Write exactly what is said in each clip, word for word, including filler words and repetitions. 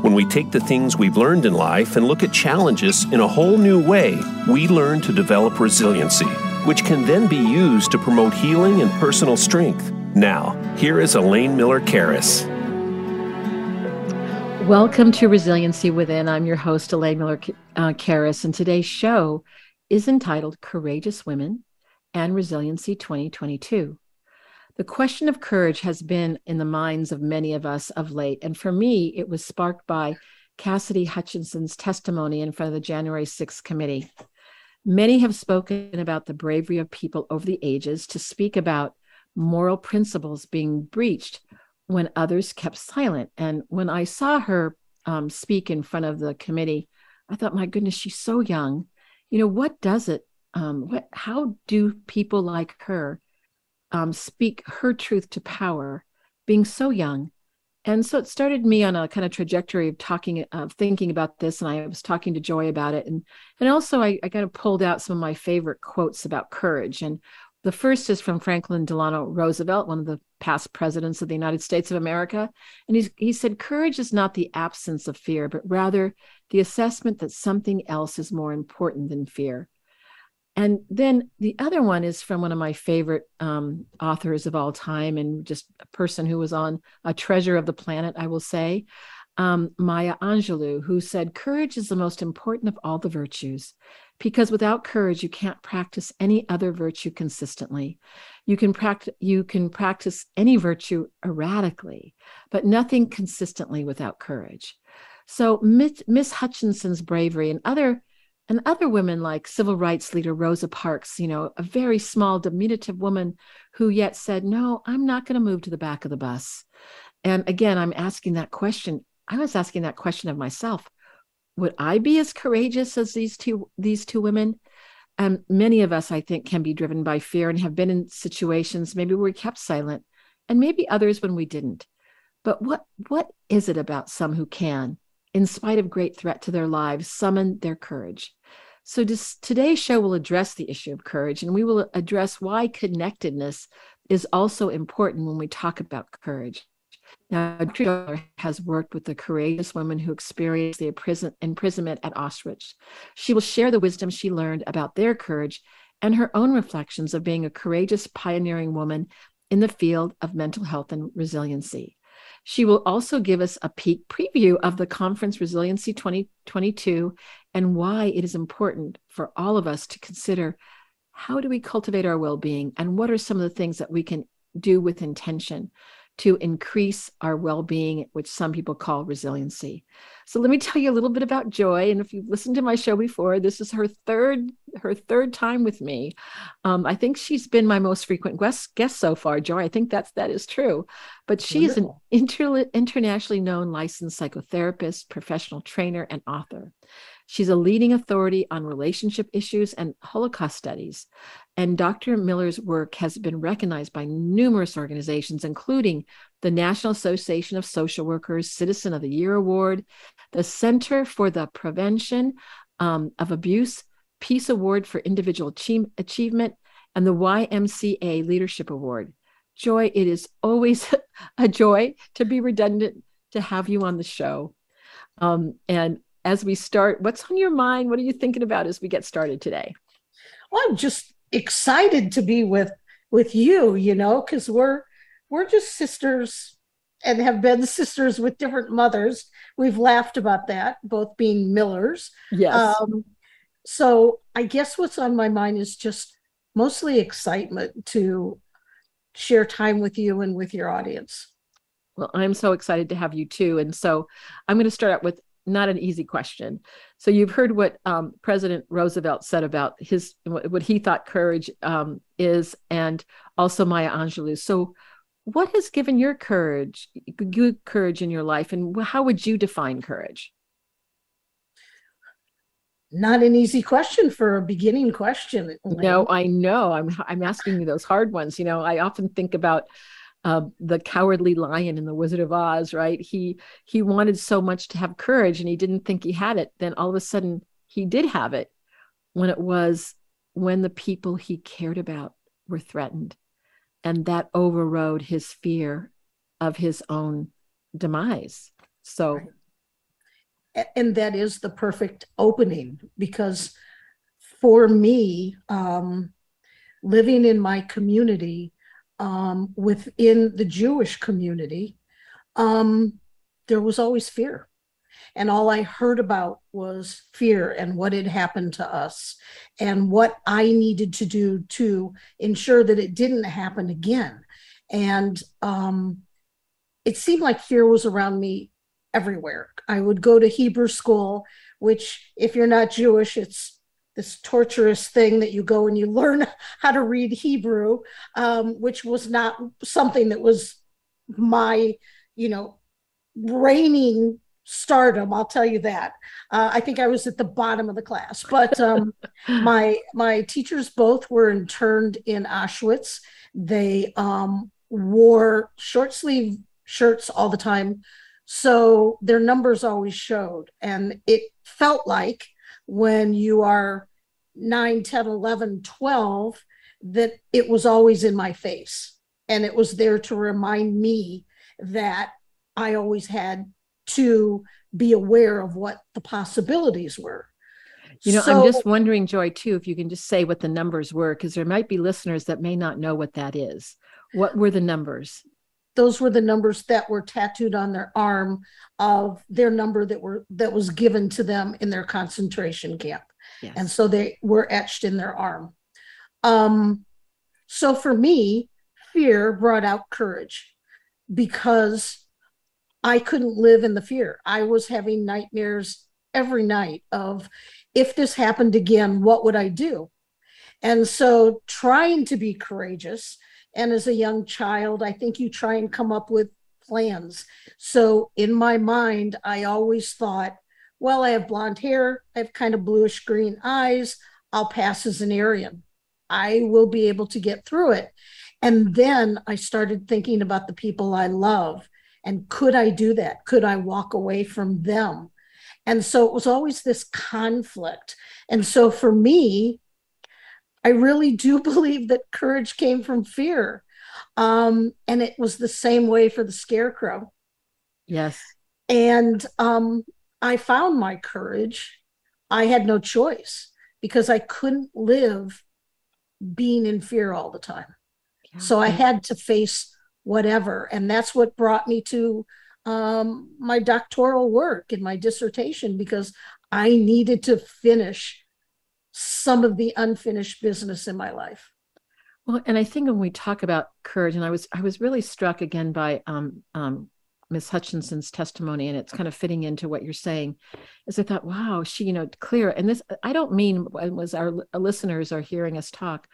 When we take the things we've learned in life and look at challenges in a whole new way, we learn to develop resiliency, which can then be used to promote healing and personal strength. Now, here is Elaine Miller-Karris. Welcome to Resiliency Within. I'm your host, Elaine Miller-Karris, and today's show is entitled Courageous Women and Resiliency twenty twenty-two. The question of courage has been in the minds of many of us of late, and for me, it was sparked by Cassidy Hutchinson's testimony in front of the January sixth Committee. Many have spoken about the bravery of people over the ages to speak about moral principles being breached when others kept silent. And when I saw her um, speak in front of the committee, I thought, my goodness, she's so young. You know, what does it, um, what, how do people like her um, speak her truth to power being so young? And so it started me on a kind of trajectory of talking, of thinking about this. And I was talking to Joy about it. And and also I, I kind of pulled out some of my favorite quotes about courage. And the first is from Franklin Delano Roosevelt, one of the past presidents of the United States of America. And he's, he said, courage is not the absence of fear, but rather the assessment that something else is more important than fear. And then the other one is from one of my favorite um, authors of all time, and just a person who was on a treasure of the planet, I will say, um, Maya Angelou, who said, courage is the most important of all the virtues, because without courage, you can't practice any other virtue consistently. You can practice, you can practice any virtue erratically, but nothing consistently without courage. So Miss Hutchinson's bravery and other and other women like civil rights leader Rosa Parks, you know, a very small, diminutive woman who yet said, no, I'm not going to move to the back of the bus. And again, I'm asking that question. I was asking that question of myself. Would I be as courageous as these two, these two women? Um, many of us, I think, can be driven by fear and have been in situations maybe where we kept silent, and maybe others when we didn't. But what what is it about some who can, in spite of great threat to their lives, summon their courage? So this, today's show will address the issue of courage, and we will address why connectedness is also important when we talk about courage. Now, Doctor Joy Miller has worked with the courageous women who experienced the imprisonment at Auschwitz. She will share the wisdom she learned about their courage and her own reflections of being a courageous, pioneering woman in the field of mental health and resiliency. She will also give us a peek preview of the conference Resiliency twenty twenty-two and why it is important for all of us to consider how do we cultivate our well-being and what are some of the things that we can do with intention to increase our well-being, which some people call resiliency. So let me tell you a little bit about Joy. And if you've listened to my show before, this is her third her third time with me. Um, I think she's been my most frequent guest, guest so far, Joy. I think that's, that is true. But she Wonderful. is an inter, internationally known licensed psychotherapist, professional trainer, and author. She's a leading authority on relationship issues and Holocaust studies. And Doctor Miller's work has been recognized by numerous organizations, including the National Association of Social Workers Citizen of the Year Award, the Center for the Prevention um, of Abuse, Peace Award for Individual Achie- Achievement, and the Y M C A Leadership Award. Joy, it is always a joy, to be redundant, to have you on the show. Um, and as we start, what's on your mind? What are you thinking about as we get started today? Well, I'm just excited to be with with you, you know, because we're we're just sisters and have been sisters with different mothers. We've laughed about that, both being Millers. Yes. Um, so I guess what's on my mind is just mostly excitement to share time with you and with your audience. Well, I'm so excited to have you too. And so I'm going to start out with not an easy question. So you've heard what um, President Roosevelt said about his, what he thought courage um, is, and also Maya Angelou. So what has given your courage, good courage in your life, and how would you define courage? not an easy question for a beginning question. Elaine. No, I know. I'm I'm asking you those hard ones. You know, I often think about uh, the cowardly lion in The Wizard of Oz, right? He he wanted so much to have courage and he didn't think he had it. Then all of a sudden he did have it when it was when the people he cared about were threatened. And that overrode his fear of his own demise. So. Right. And that is the perfect opening, because for me, um, living in my community, um, within the Jewish community, um, there was always fear. And all I heard about was fear and what had happened to us and what I needed to do to ensure that it didn't happen again. And um, it seemed like fear was around me everywhere. I would go to Hebrew school, which if you're not Jewish, it's this torturous thing that you go and you learn how to read Hebrew, um, which was not something that was my, you know, reigning stardom. I'll tell you that. Uh, I think I was at the bottom of the class, but um, my my teachers both were interned in Auschwitz. They um, wore short sleeve shirts all the time. So their numbers always showed. And it felt like when you are nine, ten, eleven, twelve, that it was always in my face. And it was there to remind me that I always had to be aware of what the possibilities were. You know, so, I'm just wondering, Joy, too, if you can just say what the numbers were, because there might be listeners that may not know what that is. What were the numbers? Those were the numbers that were tattooed on their arm of their number that were that was given to them in their concentration camp. Yes. And so they were etched in their arm. Um, so for me, fear brought out courage because I couldn't live in the fear. I was having nightmares every night of, if this happened again, what would I do? And so trying to be courageous. And as a young child, I think you try and come up with plans. So in my mind, I always thought, well, I have blonde hair. I have kind of bluish green eyes. I'll pass as an Aryan. I will be able to get through it. And then I started thinking about the people I love. And could I do that? Could I walk away from them? And so it was always this conflict. And so for me, I really do believe that courage came from fear. Um, and it was the same way for the scarecrow. Yes. And um, I found my courage. I had no choice because I couldn't live being in fear all the time. Yeah. So I had to face whatever. And that's what brought me to um, my doctoral work and my dissertation, because I needed to finish some of the unfinished business in my life. Well, and I think when we talk about courage, and I was I was really struck again by um, um, Miz Hutchinson's testimony, and it's kind of fitting into what you're saying, is I thought, wow, she, you know, clear. And this, I don't mean, as our listeners are hearing us talk,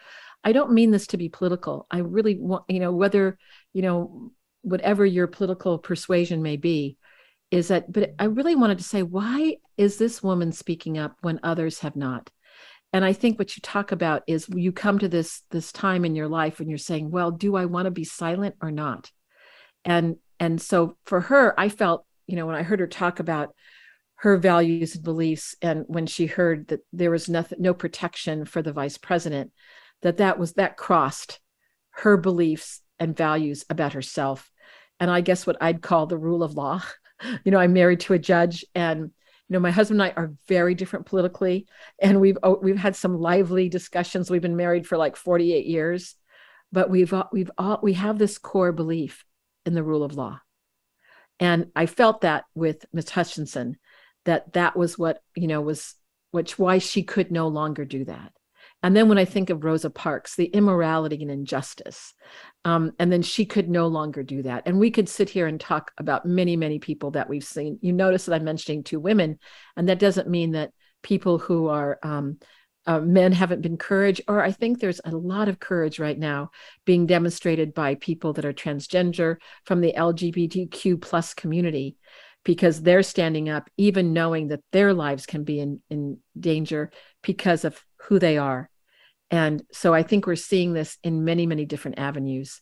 I don't mean this to be political. I really want, you know, whether, you know, whatever your political persuasion may be, is that, but I really wanted to say, why is this woman speaking up when others have not? And I think what you talk about is you come to this this time in your life when you're saying, well, do I want to be silent or not? And and so for her, I felt, you know, when I heard her talk about her values and beliefs, and when she heard that there was nothing, no protection for the vice president, that that was that crossed her beliefs and values about herself. And I guess what I'd call the rule of law. You know, I'm married to a judge, and you know, my husband and I are very different politically, and we've we've had some lively discussions. We've been married for like forty-eight years, but we've we've all, we have this core belief in the rule of law, and I felt that with Miz Hutchinson, that that was what you know was which why she could no longer do that. And then when I think of Rosa Parks, the immorality and injustice, um, and then she could no longer do that. And we could sit here and talk about many, many people that we've seen. You notice that I'm mentioning two women, and that doesn't mean that people who are um, uh, men haven't been courage, or I think there's a lot of courage right now being demonstrated by people that are transgender from the L G B T Q plus community because they're standing up, even knowing that their lives can be in, in danger because of who they are. And so I think we're seeing this in many, many different avenues.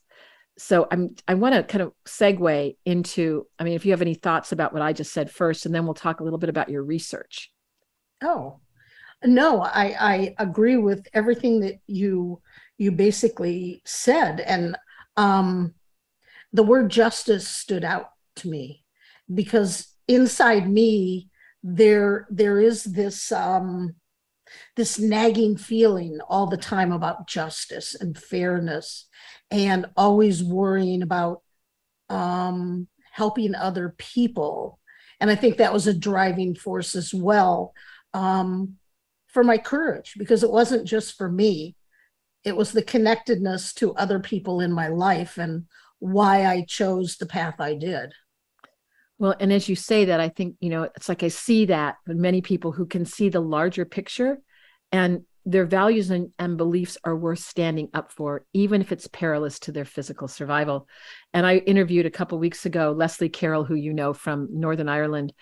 So I'm, I want to kind of segue into, I mean, if you have any thoughts about what I just said first, and then we'll talk a little bit about your research. Oh, no, I, I agree with everything that you, you basically said. And um, the word justice stood out to me, because inside me, there, there is this, um, this nagging feeling all the time about justice and fairness, and always worrying about um, helping other people. And I think that was a driving force as well um, for my courage, because it wasn't just for me. It was the connectedness to other people in my life and why I chose the path I did. Well, and as you say that, I think, you know, it's like I see that with many people who can see the larger picture, and their values and, and beliefs are worth standing up for, even if it's perilous to their physical survival. And I interviewed a couple of weeks ago Leslie Carroll, who you know from Northern Ireland.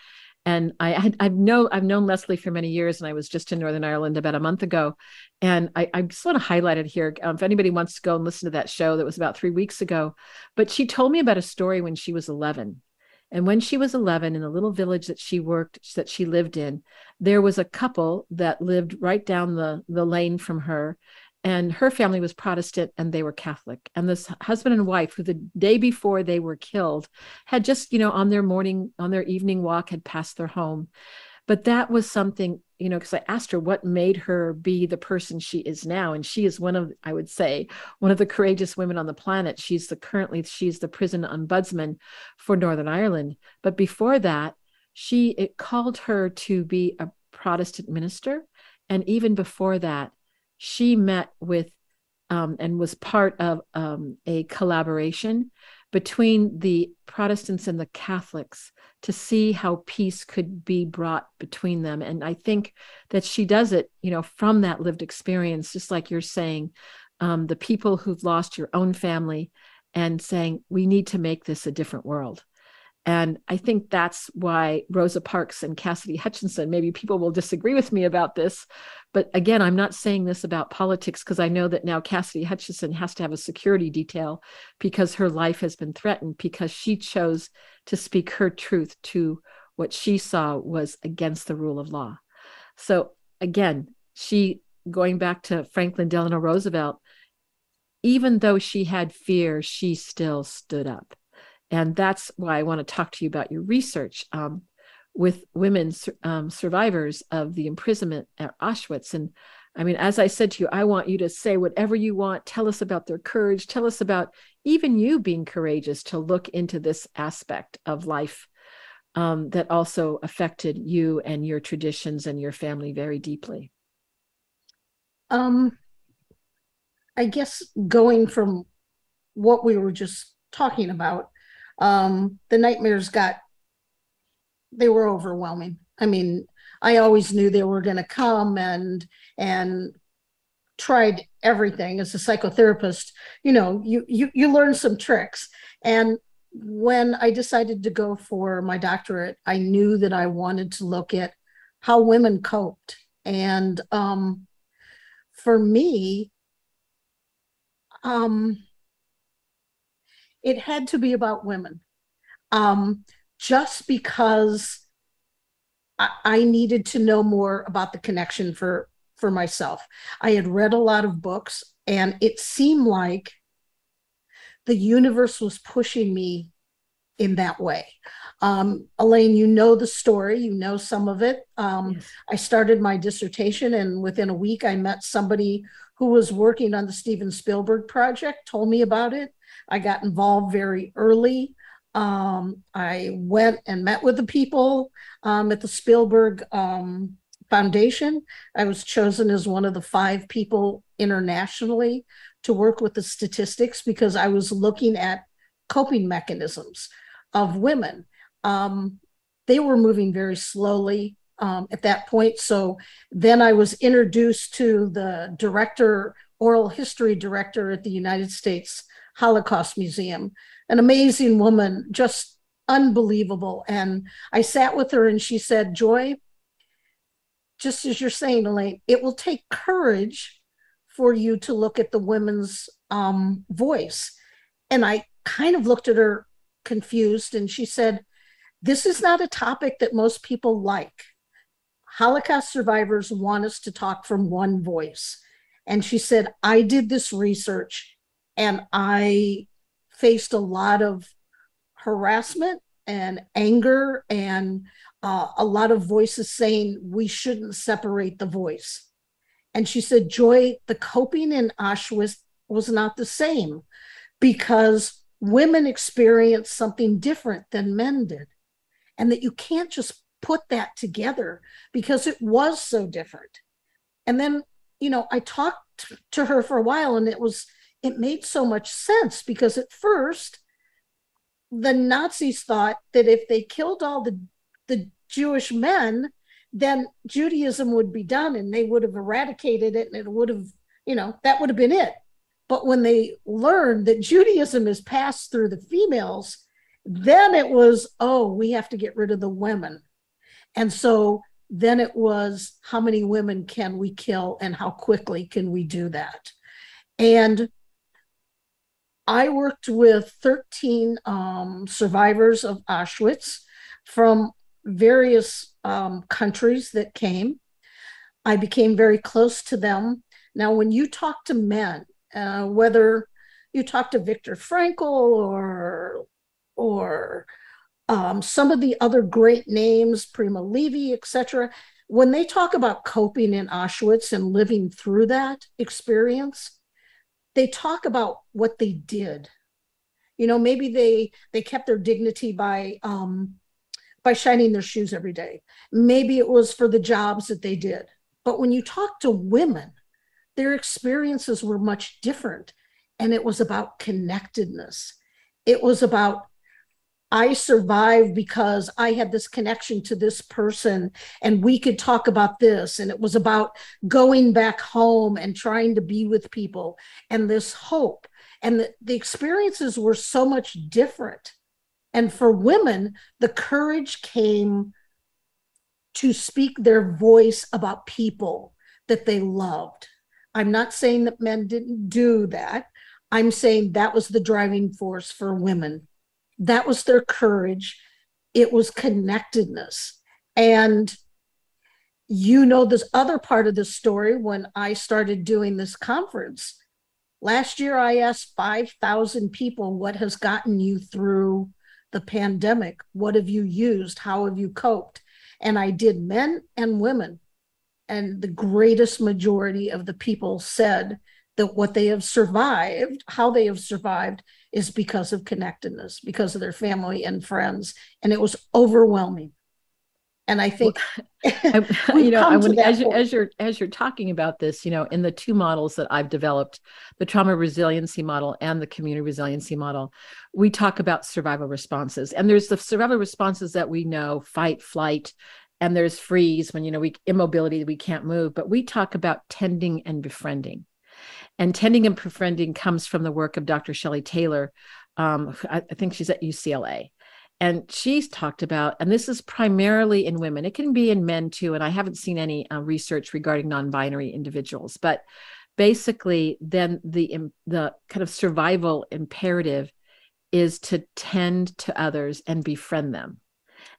And I, I've, know, I've known Leslie for many years, and I was just in Northern Ireland about a month ago. And I, I sort of highlighted here, um, if anybody wants to go and listen to that show, that was about three weeks ago. But she told me about a story when she was eleven. And when she was eleven, in the little village that she worked, that she lived in, there was a couple that lived right down the, the lane from her. And her family was Protestant and they were Catholic. And this husband and wife, who the day before they were killed, had just, you know, on their morning, on their evening walk, had passed their home. But that was something, you know, because I asked her what made her be the person she is now. And she is one of, I would say, one of the courageous women on the planet. She's the currently, she's the prison ombudsman for Northern Ireland. But before that, she, it called her to be a Protestant minister. And even before that, she met with um, and was part of um, a collaboration between the Protestants and the Catholics to see how peace could be brought between them. And I think that she does it, you know, from that lived experience, just like you're saying, um, the people who've lost your own family, and saying, we need to make this a different world. And I think that's why Rosa Parks and Cassidy Hutchinson, maybe people will disagree with me about this, but again, I'm not saying this about politics, because I know that now Cassidy Hutchinson has to have a security detail because her life has been threatened, because she chose to speak her truth to what she saw was against the rule of law. So again, she, going back to Franklin Delano Roosevelt, even though she had fear, she still stood up. And that's why I want to talk to you about your research um, with women um, survivors of the imprisonment at Auschwitz. And I mean, as I said to you, I want you to say whatever you want. Tell us about their courage. Tell us about even you being courageous to look into this aspect of life um, that also affected you and your traditions and your family very deeply. Um, I guess going from what we were just talking about, Um, the nightmares got, they were overwhelming. I mean, I always knew they were going to come, and, and tried everything as a psychotherapist. You know, you, you, you learn some tricks. And when I decided to go for my doctorate, I knew that I wanted to look at how women coped. And, um, for me, um, it had to be about women, um, just because I, I needed to know more about the connection for, for myself. I had read a lot of books, and it seemed like the universe was pushing me in that way. Um, Elaine, you know the story, you know some of it. Um, yes. I started my dissertation, and within a week I met somebody who was working on the Steven Spielberg project, told me about it. I got involved very early. Um, I went and met with the people um, at the Spielberg um, Foundation. I was chosen as one of the five people internationally to work with the statistics, because I was looking at coping mechanisms of women. Um, they were moving very slowly um, at that point. So then I was introduced to the director, oral history director at the United States Holocaust Museum, an amazing woman, just unbelievable. And I sat with her and she said, Joy, just as you're saying, Elaine, it will take courage for you to look at the women's um, voice. And I kind of looked at her confused, and she said, this is not a topic that most people like. Holocaust survivors want us to talk from one voice. And she said, I did this research and I faced a lot of harassment and anger and uh, a lot of voices saying we shouldn't separate the voice. And she said, Joy, the coping in Auschwitz was not the same because women experienced something different than men did. And that you can't just put that together because it was so different. And then, you know, I talked to her for a while, and it was, it made so much sense because at first the Nazis thought that if they killed all the, the Jewish men, then Judaism would be done and they would have eradicated it, and it would have, you know, that would have been it. But when they learned that Judaism is passed through the females, then it was, oh, we have to get rid of the women. And so then it was, how many women can we kill and how quickly can we do that? And I worked with thirteen um, survivors of Auschwitz from various um, countries that came. I became very close to them. Now, when you talk to men, uh, whether you talk to Viktor Frankl or or um, some of the other great names, Primo Levi, et cetera, when they talk about coping in Auschwitz and living through that experience, they talk about what they did. You know, maybe they they kept their dignity by um, by shining their shoes every day. Maybe it was for the jobs that they did. But when you talk to women, their experiences were much different. And it was about connectedness. It was about, I survived because I had this connection to this person and we could talk about this. And it was about going back home and trying to be with people and this hope. And the, the experiences were so much different. And for women, the courage came to speak their voice about people that they loved. I'm not saying that men didn't do that. I'm saying that was the driving force for women. That was their courage. It was connectedness. And you know, this other part of the story, when I started doing this conference, last year I asked five thousand people, what has gotten you through the pandemic? What have you used? How have you coped? And I did men and women. And the greatest majority of the people said that what they have survived, how they have survived, is because of connectedness, because of their family and friends. And it was overwhelming. And I think, well, I, you know, I would, as, you, as you're as you're talking about this, you know, in the two models that I've developed, the Trauma Resiliency Model and the Community Resiliency Model, we talk about survival responses. And there's the survival responses that we know: fight, flight, and there's freeze, when, you know, we immobility, we can't move. But we talk about tending and befriending. And tending and befriending comes from the work of Doctor Shelley Taylor. Um, I, I think she's at U C L A. And she's talked about, and this is primarily in women, it can be in men too. And I haven't seen any uh, research regarding non-binary individuals, but basically then the, the kind of survival imperative is to tend to others and befriend them.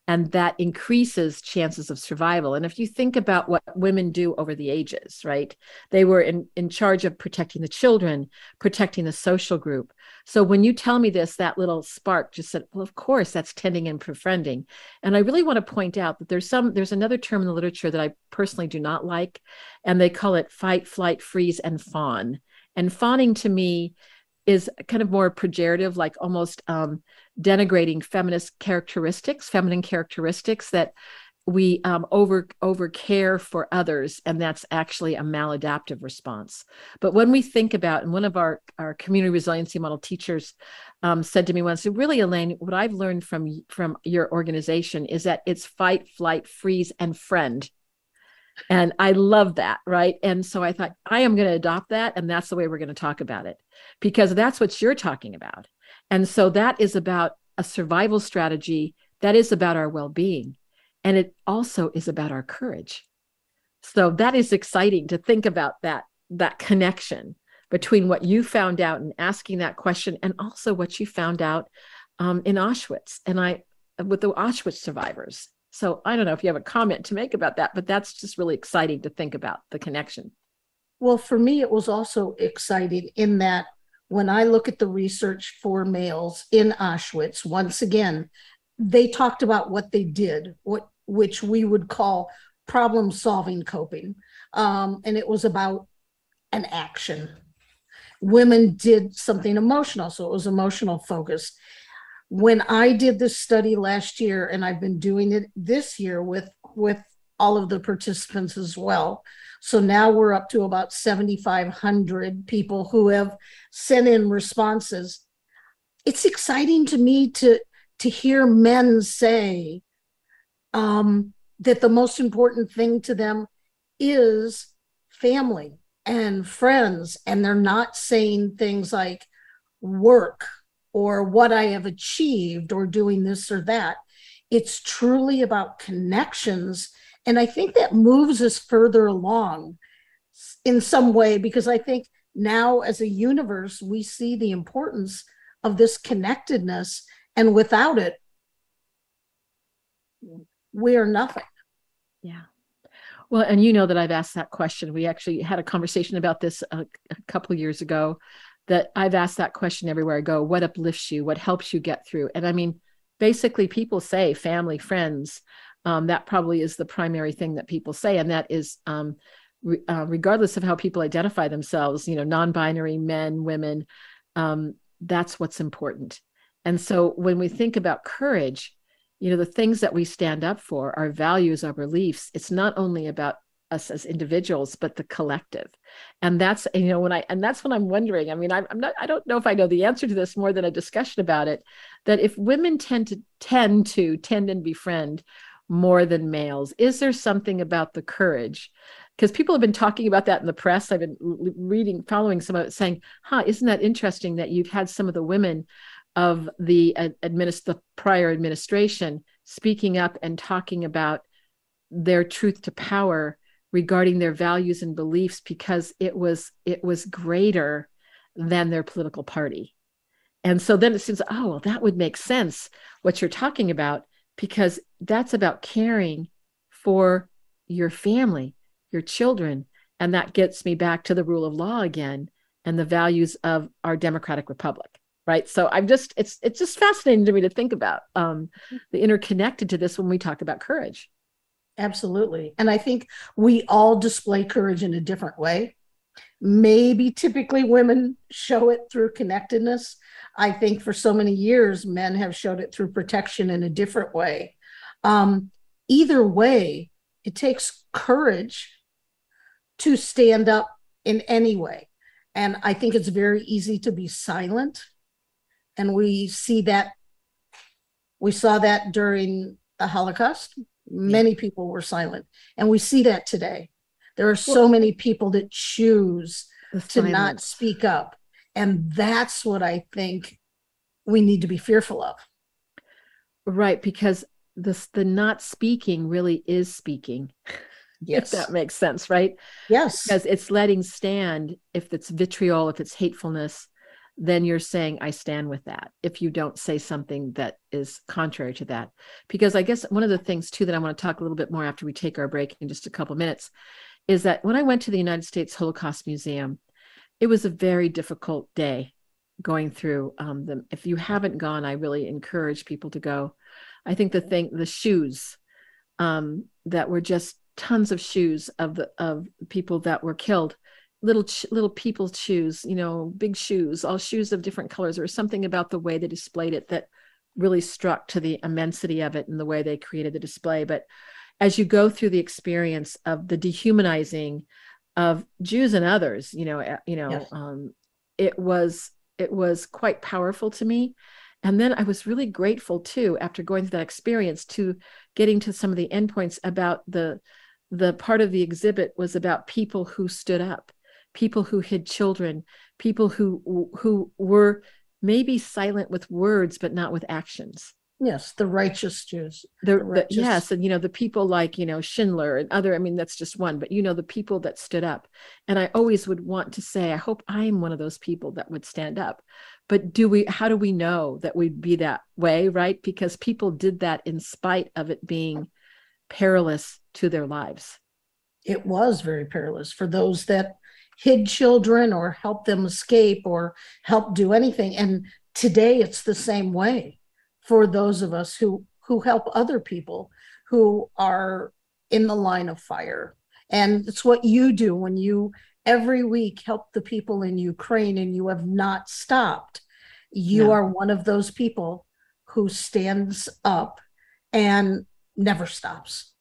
And that increases chances of survival. And if you think about what women do over the ages, right? They were in, in charge of protecting the children, protecting the social group. So when you tell me this, that little spark just said, well, of course, that's tending and befriending. And I really want to point out that there's some, there's another term in the literature that I personally do not like, and they call it fight, flight, freeze, and fawn. And fawning to me is kind of more pejorative, like almost um, denigrating feminist characteristics, feminine characteristics, that we um, over over care for others, and that's actually a maladaptive response. But when we think about, and one of our our community resiliency model teachers um, said to me once, "Really, Elaine, what I've learned from from your organization is that it's fight, flight, freeze, and friend." And I love that, right? And so I thought, I am going to adopt that. And that's the way we're going to talk about it, because that's what you're talking about. And so that is about a survival strategy that is about our well-being. And it also is about our courage. So that is exciting to think about that, that connection between what you found out and asking that question and also what you found out um, in Auschwitz and I with the Auschwitz survivors. So I don't know if you have a comment to make about that, but that's just really exciting to think about the connection. Well, for me, it was also exciting in that when I look at the research for males in Auschwitz, once again, they talked about what they did, what which we would call problem solving coping. Um, and it was about an action. Women did something emotional, so it was emotional focused. When I did this study last year, and I've been doing it this year with, with all of the participants as well. So now we're up to about seventy-five hundred people who have sent in responses. It's exciting to me to, to hear men say um, that the most important thing to them is family and friends. And they're not saying things like work or what I have achieved or doing this or that. It's truly about connections. And I think that moves us further along in some way, because I think now as a universe, we see the importance of this connectedness, and without it, we are nothing. Yeah. Well, and you know that I've asked that question. We actually had a conversation about this a, a couple of years ago, that I've asked that question everywhere I go. What uplifts you? What helps you get through? And I mean, basically people say family, friends. Um, that probably is the primary thing that people say. And that is, um, re uh, regardless of how people identify themselves, you know, non-binary men, women, um, that's what's important. And so when we think about courage, you know, the things that we stand up for, our values, our beliefs, it's not only about us as individuals, but the collective. And that's, you know, when I, and that's when I'm wondering, I mean, I'm, I'm not, I don't know if I know the answer to this more than a discussion about it, that if women tend to tend to tend and befriend more than males, is there something about the courage? Because people have been talking about that in the press. I've been reading, following some of it saying, huh, isn't that interesting that you've had some of the women of the, uh, administ the prior administration speaking up and talking about their truth to power regarding their values and beliefs, because it was it was greater than their political party. And so then it seems, oh, well, that would make sense what you're talking about, because that's about caring for your family, your children. And that gets me back to the rule of law again and the values of our democratic republic, right? So I'm just, it's, it's just fascinating to me to think about um, the interconnected to this when we talk about courage. Absolutely. And I think we all display courage in a different way. Maybe typically women show it through connectedness. I think for so many years, men have showed it through protection in a different way. Um, either way, it takes courage to stand up in any way. And I think it's very easy to be silent. And we see that, we saw that during the Holocaust. Many people were silent. And we see that today. There are so many people that choose to not speak up. And that's what I think we need to be fearful of. Right, because this, the not speaking really is speaking. Yes. If that makes sense, right? Yes. Because it's letting stand. If it's vitriol, if it's hatefulness, then you're saying, I stand with that. If you don't say something that is contrary to that. Because I guess one of the things too, that I want to talk a little bit more after we take our break in just a couple minutes, is that when I went to the United States Holocaust Museum, it was a very difficult day going through um, them. If you haven't gone, I really encourage people to go. I think the thing, the shoes um, that were just tons of shoes of the, of people that were killed, little, little people shoes, you know, big shoes, all shoes of different colors, or something about the way they displayed it that really struck to the immensity of it and the way they created the display. But as you go through the experience of the dehumanizing of Jews and others, you know, you know, yes. um, it was, it was quite powerful to me. And then I was really grateful too, after going through that experience, to getting to some of the endpoints about the, the part of the exhibit was about people who stood up, people who hid children, people who, who were may be silent with words, but not with actions. Yes, the righteous Jews. The, the righteous. The, yes, and, you know, the people like, you know, Schindler and other, I mean, that's just one, but, you know, the people that stood up. And I always would want to say, I hope I'm one of those people that would stand up. But do we, how do we know that we'd be that way, right? Because people did that in spite of it being perilous to their lives. It was very perilous for those that hid children or helped them escape or helped do anything. And today it's the same way. For those of us who who help other people who are in the line of fire. And it's what you do when you every week help the people in Ukraine, and you have not stopped. You No. are one of those people who stands up and never stops.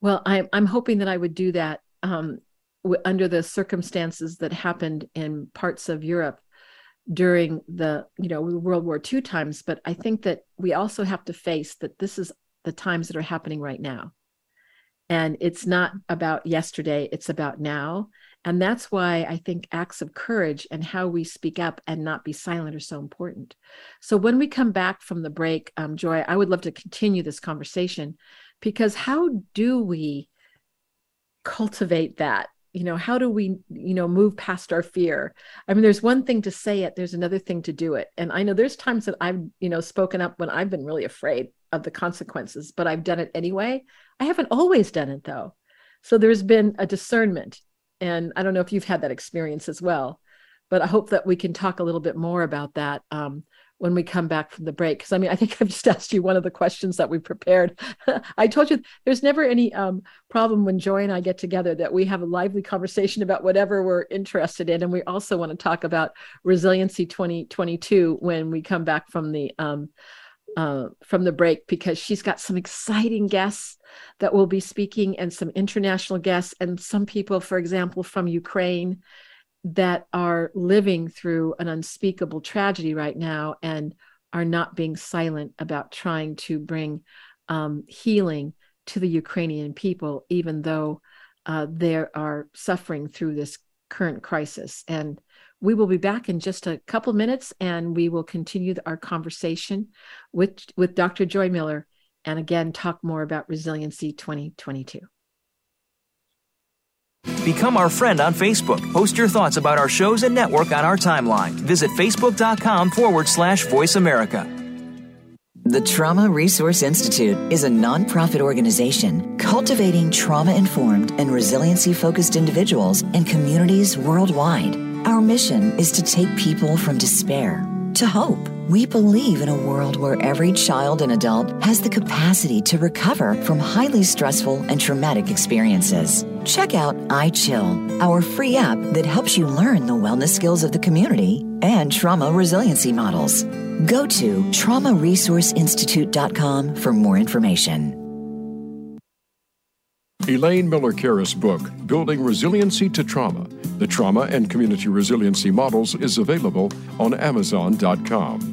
Well, I, I'm hoping that I would do that um, w- under the circumstances that happened in parts of Europe during the, you know, World War Two times. But I think that we also have to face that this is the times that are happening right now. And it's not about yesterday, it's about now. And that's why I think acts of courage and how we speak up and not be silent are so important. So when we come back from the break, um, Joy, I would love to continue this conversation, because how do we cultivate that? You know, how do we, you know, move past our fear? I mean, there's one thing to say it, there's another thing to do it. And I know there's times that I've, you know, spoken up when I've been really afraid of the consequences, but I've done it anyway. I haven't always done it though. So there's been a discernment. And I don't know if you've had that experience as well, but I hope that we can talk a little bit more about that um, when we come back from the break. Because I mean, I think I've just asked you one of the questions that we prepared. I told you there's never any um, problem when Joy and I get together that we have a lively conversation about whatever we're interested in. And we also want to talk about Resiliency twenty twenty-two when we come back from the um, uh, from the break, because she's got some exciting guests that will be speaking, and some international guests, and some people, for example, from Ukraine, that are living through an unspeakable tragedy right now and are not being silent about trying to bring um, healing to the Ukrainian people, even though uh, they are suffering through this current crisis. And we will be back in just a couple minutes, and we will continue our conversation with, with Doctor Joy Miller, and again, talk more about Resiliency twenty twenty-two. Become our friend on Facebook. Post your thoughts about our shows and network on our timeline. Visit facebook.com forward slash Voice America. The Trauma Resource Institute is a nonprofit organization cultivating trauma-informed and resiliency-focused individuals and communities worldwide. Our mission is to take people from despair to hope. We believe in a world where every child and adult has the capacity to recover from highly stressful and traumatic experiences. Check out iChill, our free app that helps you learn the wellness skills of the community and trauma resiliency models. Go to trauma resource institute dot com for more information. Elaine Miller-Karris' book, Building Resiliency to Trauma, the Trauma and Community Resiliency Models, is available on amazon dot com.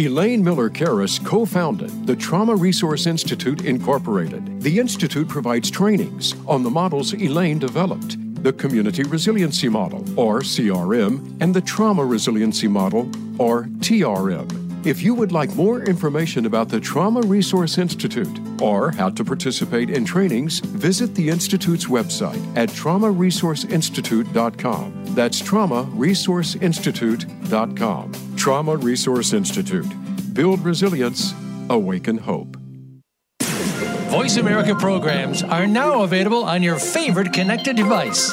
Elaine Miller-Karris co-founded the Trauma Resource Institute Incorporated. The institute provides trainings on the models Elaine developed, the Community Resiliency Model, or C R M, and the Trauma Resiliency Model, or T R M. If you would like more information about the Trauma Resource Institute or how to participate in trainings, visit the Institute's website at trauma resource institute dot com. That's trauma resource institute dot com. Trauma Resource Institute. Build resilience, Awaken Hope. Voice America programs are now available on your favorite connected device,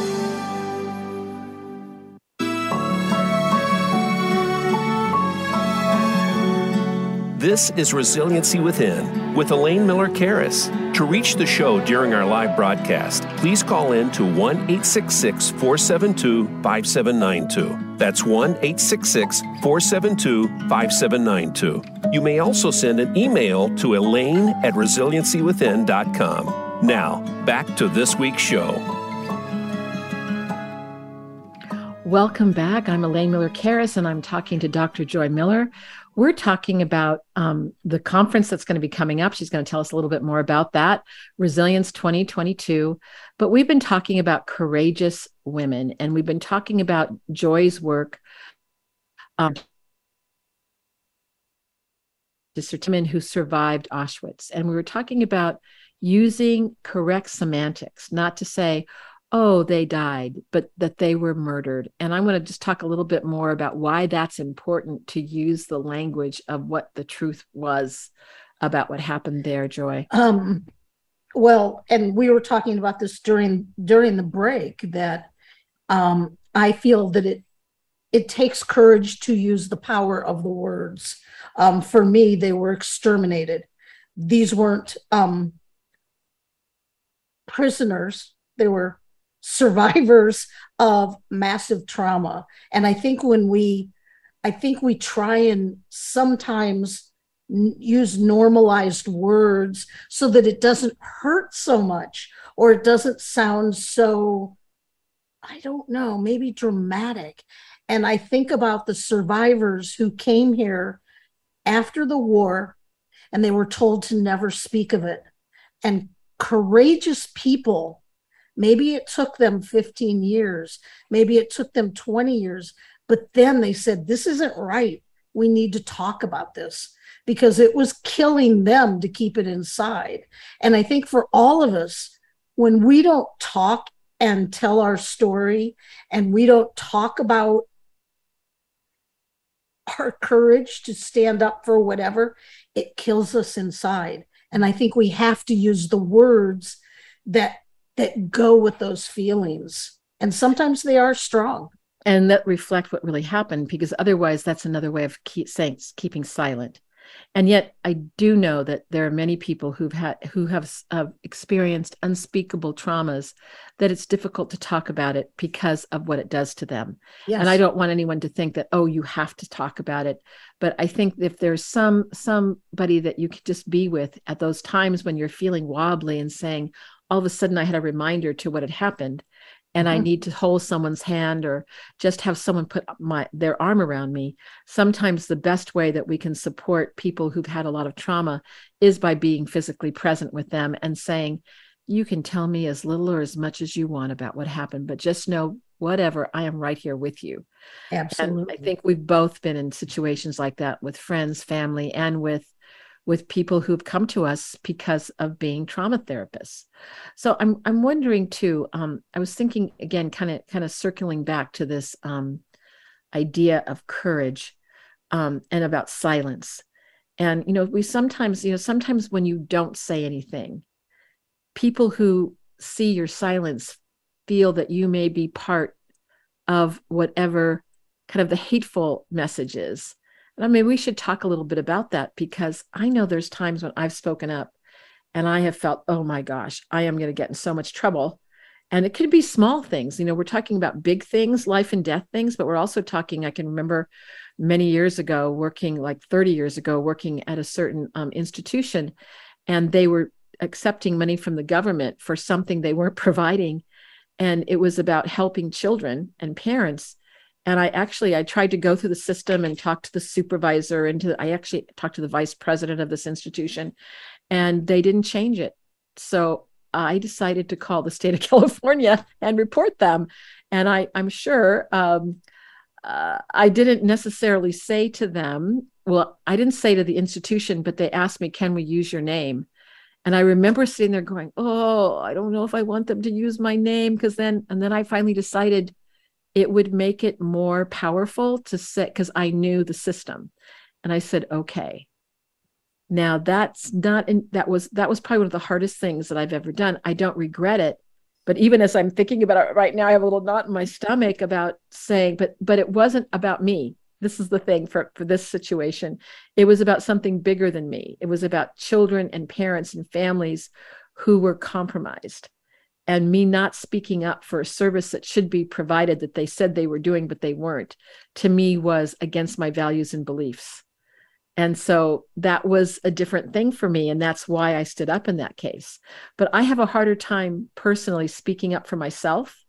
This is Resiliency Within with Elaine Miller-Karris. To reach the show during our live broadcast, please call in to one eight six six, four seven two, five seven nine two. That's one eight six six, four seven two, five seven nine two. You may also send an email to Elaine at resiliency within dot com. Now, back to this week's show. Welcome back. I'm Elaine Miller-Karris, and I'm talking to Doctor Joy Miller. We're talking about um, the conference that's going to be coming up. She's going to tell us a little bit more about that, Resilience twenty twenty-two. But we've been talking about courageous women, and we've been talking about Joy's work. Um, women who survived Auschwitz. And we were talking about using correct semantics, not to say, oh, they died, but that they were murdered. And I want to just talk a little bit more about why that's important to use the language of what the truth was about what happened there, Joy. Um, well, and we were talking about this during during the break, that um, I feel that it it takes courage to use the power of the words. Um, for me, they were exterminated. These weren't um, prisoners. They were survivors of massive trauma. And I think when we, I think we try and sometimes n- use normalized words so that it doesn't hurt so much, or it doesn't sound so, I don't know, maybe dramatic. And I think about the survivors who came here after the war and they were told to never speak of it. And courageous people, maybe it took them fifteen years, maybe it took them twenty years, but then they said, this isn't right. We need to talk about this, because it was killing them to keep it inside. And I think for all of us, when we don't talk and tell our story, and we don't talk about our courage to stand up for whatever, it kills us inside. And I think we have to use the words that that go with those feelings. And sometimes they are strong. And that reflect what really happened, because otherwise that's another way of keep saying, keeping silent. And yet I do know that there are many people who've had, who have uh, experienced unspeakable traumas, that it's difficult to talk about it because of what it does to them. Yes. And I don't want anyone to think that, oh, you have to talk about it. But I think if there's some, somebody that you could just be with at those times when you're feeling wobbly and saying, all of a sudden I had a reminder to what had happened, and mm-hmm. I need to hold someone's hand or just have someone put my their arm around me. Sometimes the best way that we can support people who've had a lot of trauma is by being physically present with them and saying, you can tell me as little or as much as you want about what happened, but just know, whatever, I am right here with you. Absolutely. And I think we've both been in situations like that with friends, family, and with with people who've come to us because of being trauma therapists. So I'm I'm wondering too, um, I was thinking again, kind of kind of circling back to this um, idea of courage um, and about silence. And, you know, we sometimes, you know, sometimes when you don't say anything, people who see your silence feel that you may be part of whatever kind of the hateful message is. I mean, we should talk a little bit about that, because I know there's times when I've spoken up and I have felt, oh my gosh, I am going to get in so much trouble. And it could be small things. You know, we're talking about big things, life and death things, but we're also talking, I can remember many years ago working, like thirty years ago, working at a certain um, institution, and they were accepting money from the government for something they weren't providing. And it was about helping children and parents. And I actually, I tried to go through the system and talk to the supervisor and to, I actually talked to the vice president of this institution, and they didn't change it. So I decided to call the state of California and report them. And I, I'm sure um, uh, I didn't necessarily say to them, well, I didn't say to the institution, but they asked me, can we use your name? And I remember sitting there going, oh, I don't know if I want them to use my name. Because then, and then I finally decided it would make it more powerful to say, because I knew the system. And I said, okay. Now that's not, in, that was, that was probably one of the hardest things that I've ever done. I don't regret it, but even as I'm thinking about it right now, I have a little knot in my stomach about saying, but, but it wasn't about me. This is the thing for, for this situation. It was about something bigger than me. It was about children and parents and families who were compromised, and me not speaking up for a service that should be provided that they said they were doing, but they weren't, to me was against my values and beliefs. And so that was a different thing for me. And that's why I stood up in that case. But I have a harder time personally speaking up for myself.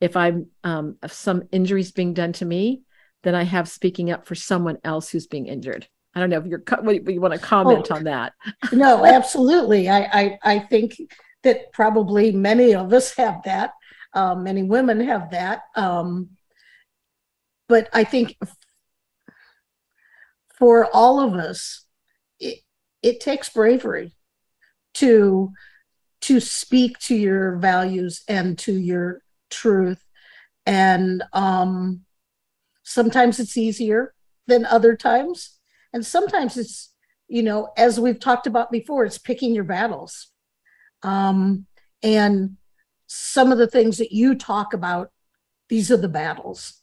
If I'm, um, if some injury's being done to me, then I have speaking up for someone else who's being injured. I don't know if you're, what you want to comment oh, on that. No, absolutely. I, I, I think that probably many of us have that. Um, many women have that. Um, but I think for all of us, it, it takes bravery to, to speak to your values and to your truth. And um, sometimes it's easier than other times. And sometimes it's, you know, as we've talked about before, it's picking your battles. Um, and some of the things that you talk about, these are the battles.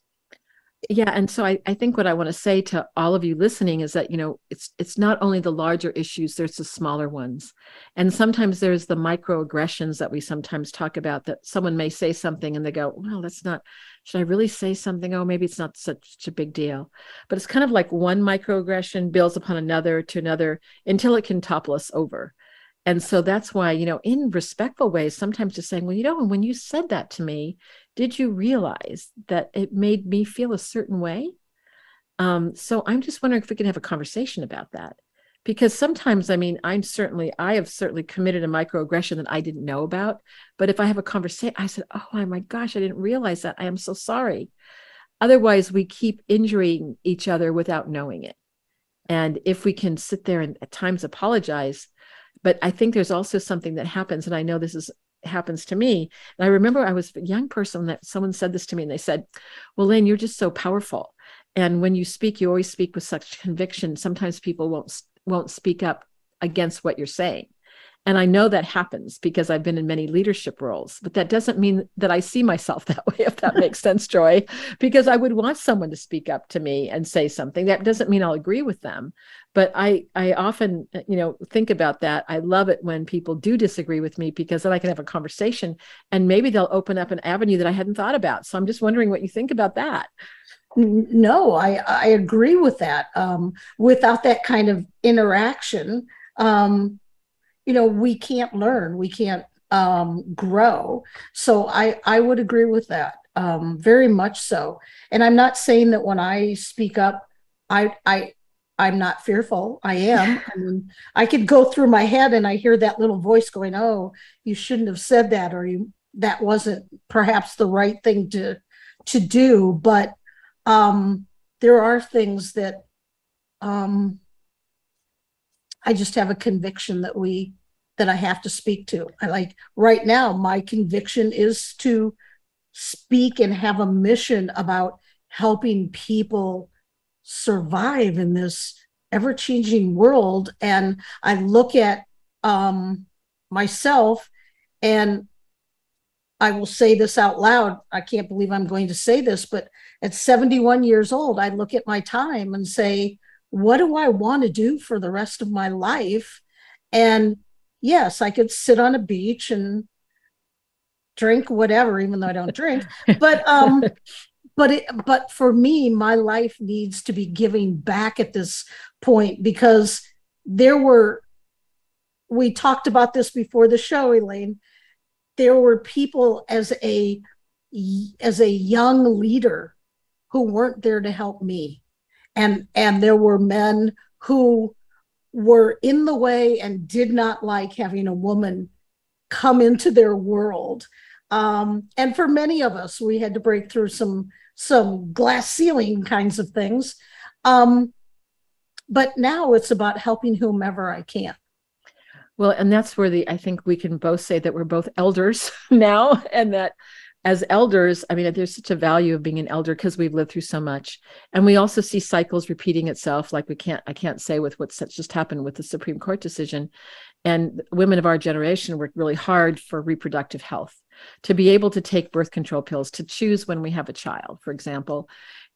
Yeah. And so I, I think what I want to say to all of you listening is that, you know, it's, it's not only the larger issues, there's the smaller ones. And sometimes there's the microaggressions that we sometimes talk about, that someone may say something and they go, well, that's not, should I really say something? Oh, maybe it's not such a big deal. But it's kind of like one microaggression builds upon another to another until it can topple us over. And so that's why, you know, in respectful ways, sometimes just saying, well, you know, when you said that to me, did you realize that it made me feel a certain way? Um, so I'm just wondering if we can have a conversation about that. Because sometimes, I mean, I'm certainly, I have certainly committed a microaggression that I didn't know about. But if I have a conversation, I said, oh my gosh, I didn't realize that. I am so sorry. Otherwise, we keep injuring each other without knowing it. And if we can sit there and at times apologize. But I think there's also something that happens, and I know this is happens to me. And I remember I was a young person that someone said this to me, and they said, well, Lynn, you're just so powerful. And when you speak, you always speak with such conviction. Sometimes people won't, won't speak up against what you're saying. And I know that happens because I've been in many leadership roles, but that doesn't mean that I see myself that way, if that makes sense, Joy, because I would want someone to speak up to me and say something. That doesn't mean I'll agree with them, but I, I often, you know, think about that. I love it when people do disagree with me, because then I can have a conversation and maybe they'll open up an avenue that I hadn't thought about. So I'm just wondering what you think about that. No, I, I agree with that. Um, without that kind of interaction, um, you know, we can't learn, we can't um, grow. So I, I would agree with that um, very much so. And I'm not saying that when I speak up, I, I, I'm not fearful. I am. I mean, I could go through my head and I hear that little voice going, oh, you shouldn't have said that, or you, that wasn't perhaps the right thing to, to do. But um, there are things that, um, I just have a conviction that we, that I have to speak to. I like right now, my conviction is to speak and have a mission about helping people survive in this ever-changing world. And I look at um, myself, and I will say this out loud. I can't believe I'm going to say this, but at seventy-one years old, I look at my time and say, what do I want to do for the rest of my life? And yes, I could sit on a beach and drink whatever, even though I don't drink. But um, but it, but for me, my life needs to be giving back at this point, because there were, we talked about this before the show, Elaine, there were people as a as a young leader who weren't there to help me. And, and there were men who were in the way and did not like having a woman come into their world. Um, and for many of us, we had to break through some, some glass ceiling kinds of things. Um, but now it's about helping whomever I can. Well, and that's where the, I think we can both say that we're both elders now, and that as elders, I mean, there's such a value of being an elder because we've lived through so much. And we also see cycles repeating itself. Like we can't, I can't say with what's just happened with the Supreme Court decision, and women of our generation work really hard for reproductive health, to be able to take birth control pills, to choose when we have a child, for example,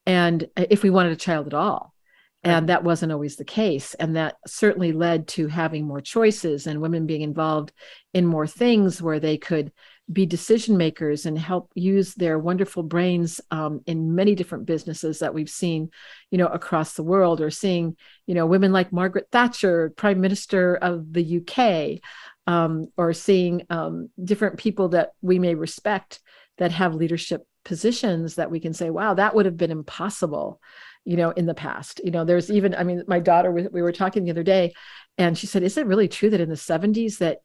and if we wanted a child at all. And that wasn't always the case. And that certainly led to having more choices and women being involved in more things where they could be decision makers and help use their wonderful brains um, in many different businesses that we've seen, you know, across the world, or seeing, you know, women like Margaret Thatcher, Prime Minister of the U K, um, or seeing um, different people that we may respect that have leadership positions that we can say, wow, that would have been impossible, you know, in the past. You know, there's even, I mean, my daughter, we were talking the other day, and she said, is it really true that in the seventies that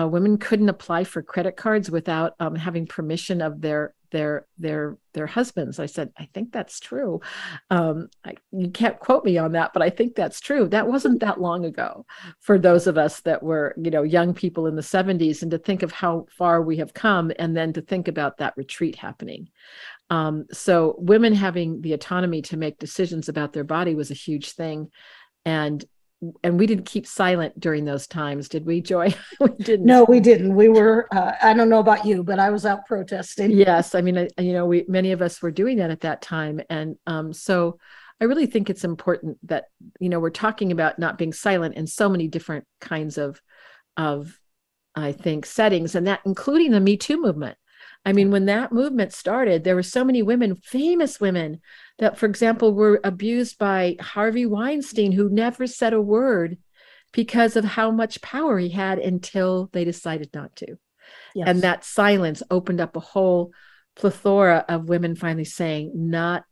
Uh, women couldn't apply for credit cards without um, having permission of their their their their husbands? I said, I think that's true. Um, I, you can't quote me on that, but I think that's true. That wasn't that long ago for those of us that were, you know, young people in the seventies, and to think of how far we have come, and then to think about that retreat happening. Um, so women having the autonomy to make decisions about their body was a huge thing. And And we didn't keep silent during those times, did we, Joy? We didn't. No, we didn't. We were, uh, I don't know about you, but I was out protesting. Yes. I mean, I, you know, we, many of us were doing that at that time. And um, so I really think it's important that, you know, we're talking about not being silent in so many different kinds of, of, I think, settings, and that including the Me Too movement. I mean, when that movement started, there were so many women, famous women, that, for example, were abused by Harvey Weinstein, who never said a word because of how much power he had until they decided not to. Yes. And that silence opened up a whole plethora of women finally saying, not,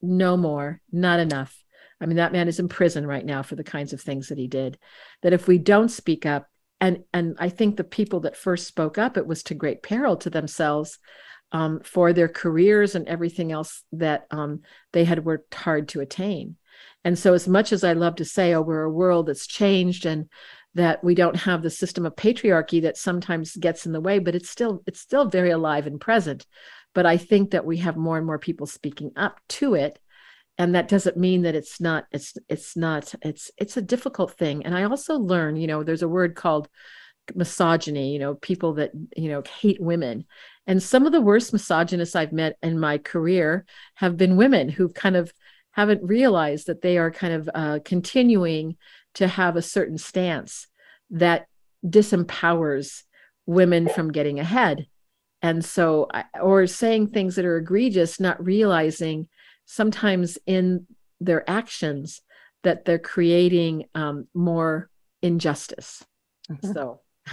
no more, not enough. I mean, that man is in prison right now for the kinds of things that he did, that if we don't speak up, And and I think the people that first spoke up, it was to great peril to themselves, um, for their careers and everything else that um, they had worked hard to attain. And so as much as I love to say, oh, we're a world that's changed and that we don't have the system of patriarchy that sometimes gets in the way, but it's still it's still very alive and present. But I think that we have more and more people speaking up to it. And that doesn't mean that it's not, it's, it's not, it's, it's a difficult thing. And I also learn, you know, there's a word called misogyny, you know, people that, you know, hate women. And some of the worst misogynists I've met in my career have been women who kind of haven't realized that they are kind of uh, continuing to have a certain stance that disempowers women from getting ahead. And so, or saying things that are egregious, not realizing sometimes in their actions that they're creating um, more injustice. Mm-hmm. So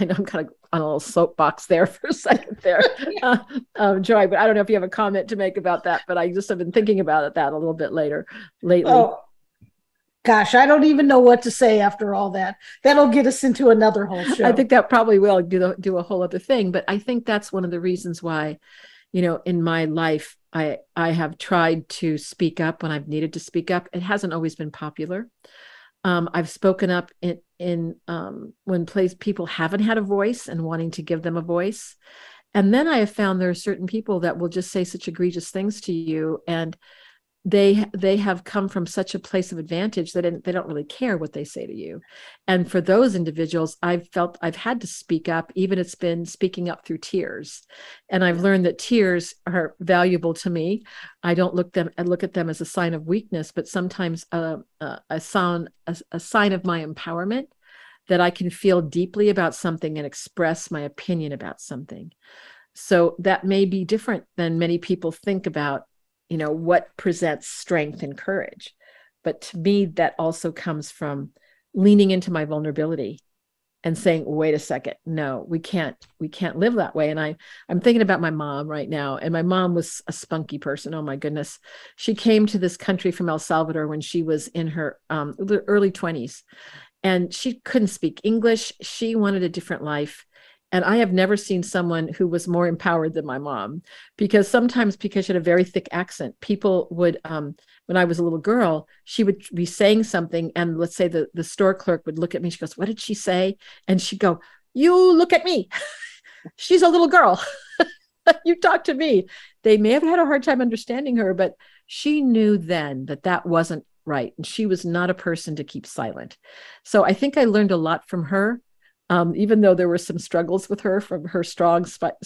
I know I'm kind of on a little soapbox there for a second there, uh, um, Joy, but I don't know if you have a comment to make about that, but I just have been thinking about it, that a little bit later, lately. Oh, gosh, I don't even know what to say after all that. That'll get us into another whole show. I think that probably will do, the, do a whole other thing, but I think that's one of the reasons why, you know, in my life, I, I have tried to speak up when I've needed to speak up. It hasn't always been popular. Um, I've spoken up in, in um, when place people haven't had a voice and wanting to give them a voice. And then I have found there are certain people that will just say such egregious things to you. And they, they have come from such a place of advantage that they don't really care what they say to you. And for those individuals, I've felt I've had to speak up, even it's been speaking up through tears. And I've learned that tears are valuable to me. I don't look them I look at them as a sign of weakness, but sometimes a, a, a sound, a, a sign of my empowerment, that I can feel deeply about something and express my opinion about something. So that may be different than many people think about, you know, what presents strength and courage. But to me, that also comes from leaning into my vulnerability and saying, wait a second, no, we can't, we can't live that way. And I, I'm thinking about my mom right now. And my mom was a spunky person. Oh my goodness. She came to this country from El Salvador when she was in her um, early twenties, and she couldn't speak English. She wanted a different life. And I have never seen someone who was more empowered than my mom, because sometimes because she had a very thick accent, people would, um, when I was a little girl, she would be saying something. And let's say the, the store clerk would look at me. She goes, what did she say? And she'd go, you look at me. She's a little girl. You talk to me. They may have had a hard time understanding her, but she knew then that that wasn't right. And she was not a person to keep silent. So I think I learned a lot from her. Um, even though there were some struggles with her from her strong, sp-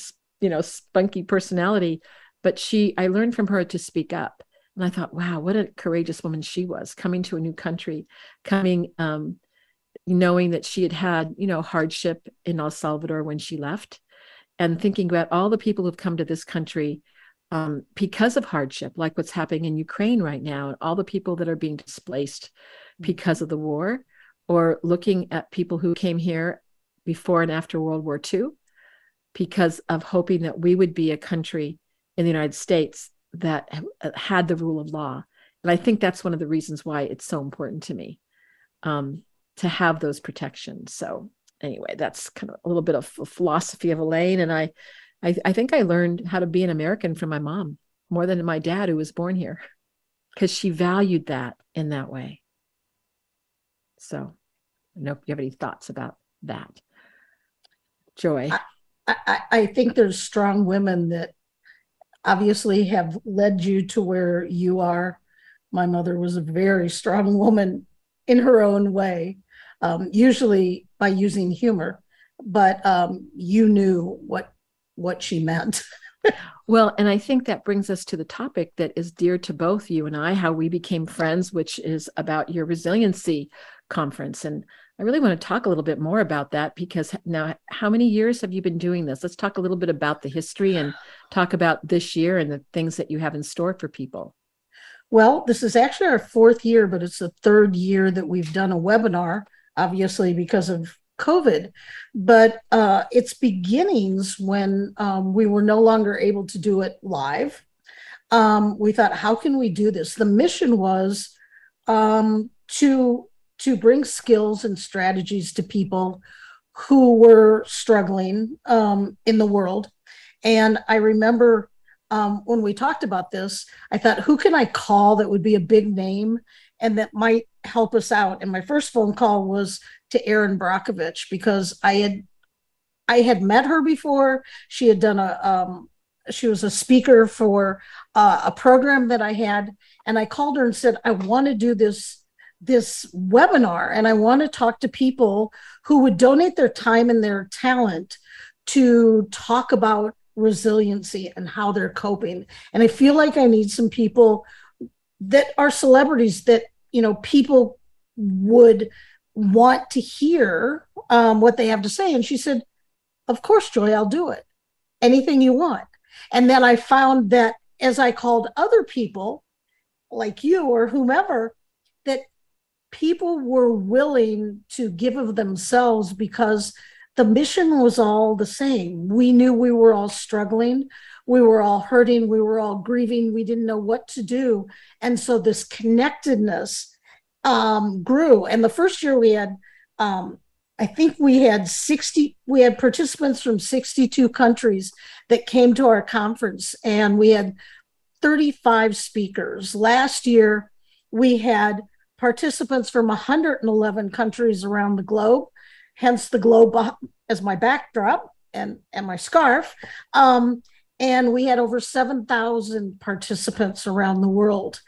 you know, spunky personality, but she, I learned from her to speak up. And I thought, wow, what a courageous woman she was, coming to a new country, coming, um, knowing that she had had, you know, hardship in El Salvador when she left, and thinking about all the people who've come to this country um, because of hardship, like what's happening in Ukraine right now, and all the people that are being displaced because of the war, or looking at people who came here before and after World War Two, because of hoping that we would be a country in the United States that had the rule of law. And I think that's one of the reasons why it's so important to me um, to have those protections. So anyway, that's kind of a little bit of a philosophy of Elaine. And I, I, I think I learned how to be an American from my mom more than my dad, who was born here, because she valued that in that way. So I don't know if you have any thoughts about that. Joy. I, I, I think there's strong women that obviously have led you to where you are. My mother was a very strong woman in her own way, um, usually by using humor, but um, you knew what what she meant. Well, and I think that brings us to the topic that is dear to both you and I, how we became friends, which is about your resiliency conference. And I really want to talk a little bit more about that, because now, how many years have you been doing this? Let's talk a little bit about the history and talk about this year and the things that you have in store for people. Well, this is actually our fourth year, but it's the third year that we've done a webinar, obviously because of COVID. But uh, its beginnings, when um, we were no longer able to do it live, um, we thought, how can we do this? The mission was um, to... to bring skills and strategies to people who were struggling um, in the world. And I remember um, when we talked about this, I thought, who can I call that would be a big name and that might help us out? And my first phone call was to Erin Brockovich, because I had I had met her before. She had done a, um, she was a speaker for uh, a program that I had. And I called her and said, I want to do this this webinar, and I want to talk to people who would donate their time and their talent to talk about resiliency and how they're coping. And I feel like I need some people that are celebrities that, you know, people would want to hear um, what they have to say. And she said, of course, Joy, I'll do it. Anything you want. And then I found that as I called other people like you or whomever, that people were willing to give of themselves, because the mission was all the same. We knew we were all struggling. We were all hurting. We were all grieving. We didn't know what to do. And so this connectedness um, grew. And the first year we had, um, I think we had sixty, we had participants from sixty-two countries that came to our conference, and we had thirty-five speakers. Last year, we had participants from one hundred eleven countries around the globe, hence the globe as my backdrop and, and my scarf. Um, and we had over seven thousand participants around the world.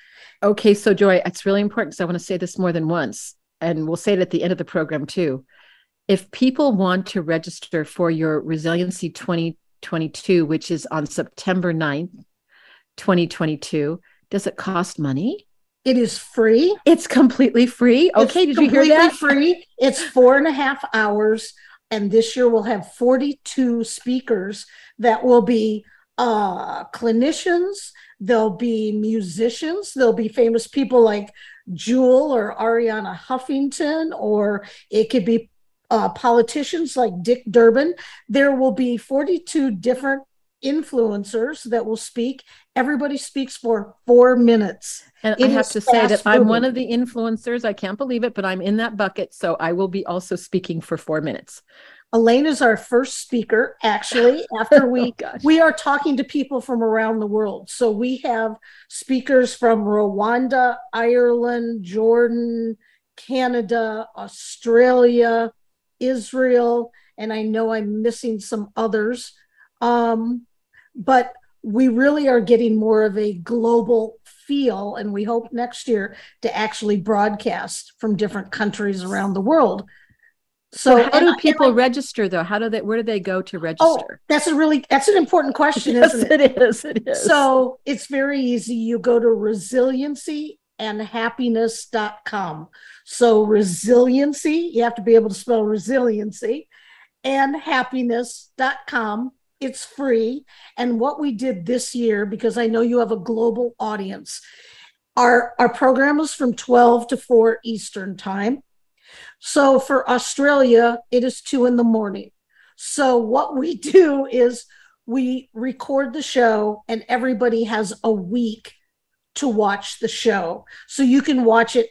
Okay, so Joy, it's really important, because I want to say this more than once, and we'll say it at the end of the program too. If people want to register for your Resiliency twenty twenty-two, which is on September ninth, twenty twenty-two, does it cost money? It is free. It's completely free. Okay, it's did you hear that? Completely free. It's four and a half hours. And this year we'll have forty-two speakers that will be uh, clinicians. There'll be musicians. There'll be famous people like Jewel or Arianna Huffington, or it could be uh, politicians like Dick Durbin. There will be forty-two different influencers that will speak. Everybody speaks for four minutes. And it I have to say that food. I'm one of the influencers. I can't believe it, but I'm in that bucket. So I will be also speaking for four minutes. Elaine is our first speaker, actually, after we, oh, we are talking to people from around the world. So we have speakers from Rwanda, Ireland, Jordan, Canada, Australia, Israel, and I know I'm missing some others. Um, but we really are getting more of a global feel, and we hope next year to actually broadcast from different countries around the world. So, so how do people I, register though? How do they, where do they go to register? Oh, that's a really, that's an important question, isn't it? Yes, it is, it is. So it's very easy. You go to resiliency and happiness dot com. So resiliency, you have to be able to spell resiliency, and happiness dot com. It's free. And what we did this year, because I know you have a global audience, our, our program is from twelve to four Eastern time. So for Australia, it is two in the morning. So what we do is we record the show, and everybody has a week to watch the show. So you can watch it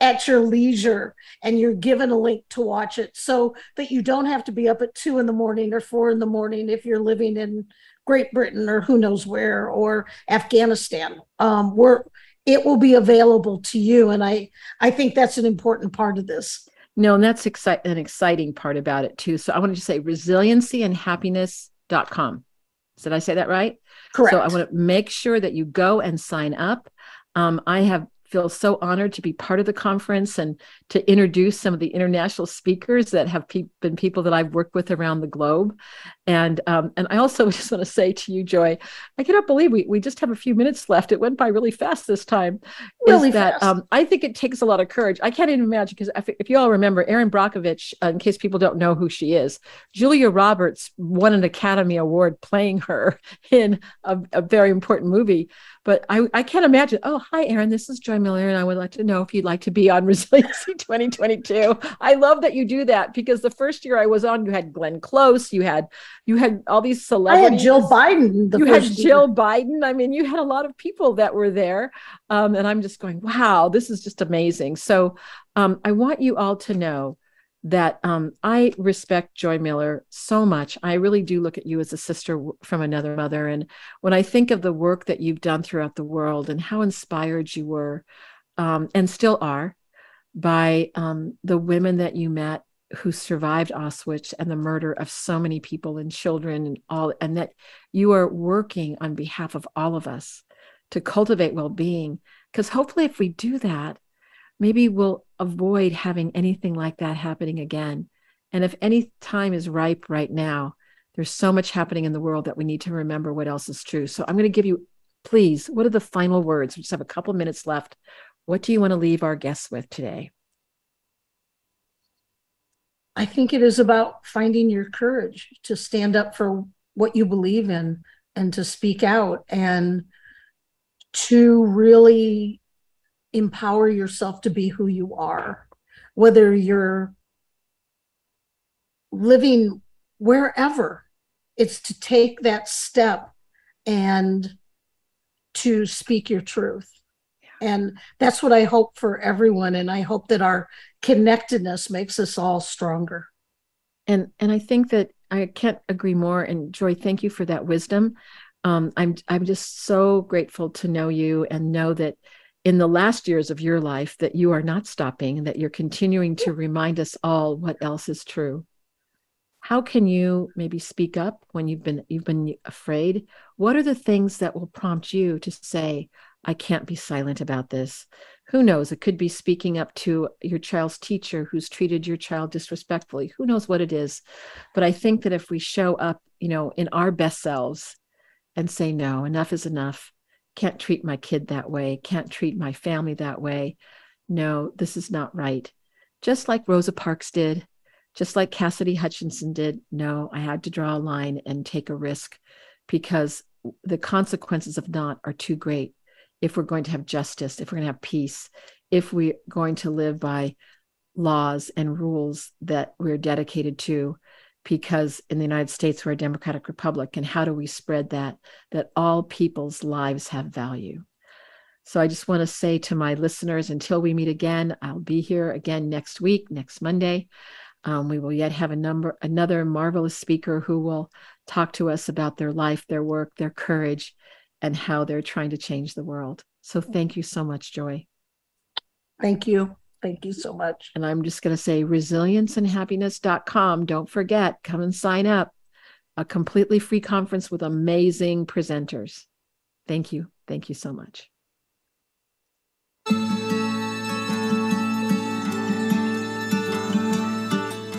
at your leisure, and you're given a link to watch it so that you don't have to be up at two in the morning or four in the morning if you're living in Great Britain or who knows where, or Afghanistan. Um, we're It will be available to you. And I, I think that's an important part of this. No, and that's exci- an exciting part about it too. So I wanted to say resiliency and happiness dot com. Did I say that right? Correct. So I want to make sure that you go and sign up. Um, I have feel so honored to be part of the conference and to introduce some of the international speakers that have pe- been people that I've worked with around the globe. And um, and I also just want to say to you, Joy, I cannot believe we, we just have a few minutes left. It went by really fast this time. Really is that, fast. Um, I think it takes a lot of courage. I can't even imagine, because if, if you all remember, Erin Brockovich, uh, in case people don't know who she is, Julia Roberts won an Academy Award playing her in a, a very important movie. But I, I can't imagine, oh, hi, Erin, this is Joy Miller, and I would like to know if you'd like to be on Resiliency twenty twenty-two. I love that you do that, because the first year I was on, you had Glenn Close, you had you had all these celebrities. I had Jill Biden. The you had Jill year. Biden. I mean, you had a lot of people that were there. Um, and I'm just going, wow, this is just amazing. So um, I want you all to know that um, I respect Joy Miller so much. I really do look at you as a sister from another mother. And when I think of the work that you've done throughout the world and how inspired you were um, and still are by um, the women that you met who survived Auschwitz and the murder of so many people and children and all, and that you are working on behalf of all of us to cultivate well-being. Because hopefully if we do that, maybe we'll avoid having anything like that happening again. And if any time is ripe right now, there's so much happening in the world that we need to remember what else is true. So I'm going to give you, please, what are the final words? We just have a couple minutes left. What do you want to leave our guests with today? I think it is about finding your courage to stand up for what you believe in and to speak out and to really empower yourself to be who you are, whether you're living wherever. It's to take that step and to speak your truth. Yeah. And that's what I hope for everyone. And I hope that our connectedness makes us all stronger. And and I think that I can't agree more. And Joy, thank you for that wisdom. Um, I'm I'm just so grateful to know you and know that in the last years of your life that you are not stopping and that you're continuing to remind us all what else is true. How can you maybe speak up when you've been, you've been afraid? What are the things that will prompt you to say, I can't be silent about this? Who knows? It could be speaking up to your child's teacher who's treated your child disrespectfully. Who knows what it is? But I think that if we show up, you know, in our best selves and say, no, enough is enough. Can't treat my kid that way, can't treat my family that way. No, this is not right. Just like Rosa Parks did, just like Cassidy Hutchinson did, no, I had to draw a line and take a risk because the consequences of not are too great. If we're going to have justice, if we're going to have peace, if we're going to live by laws and rules that we're dedicated to, because in the United States, we're a democratic republic. And how do we spread that, that all people's lives have value? So I just want to say to my listeners, until we meet again, I'll be here again next week, next Monday. Um, we will yet have a number, another marvelous speaker who will talk to us about their life, their work, their courage, and how they're trying to change the world. So thank you so much, Joy. Thank you. Thank you so much. And I'm just going to say resilience and happiness dot com. Don't forget, come and sign up. A completely free conference with amazing presenters. Thank you. Thank you so much.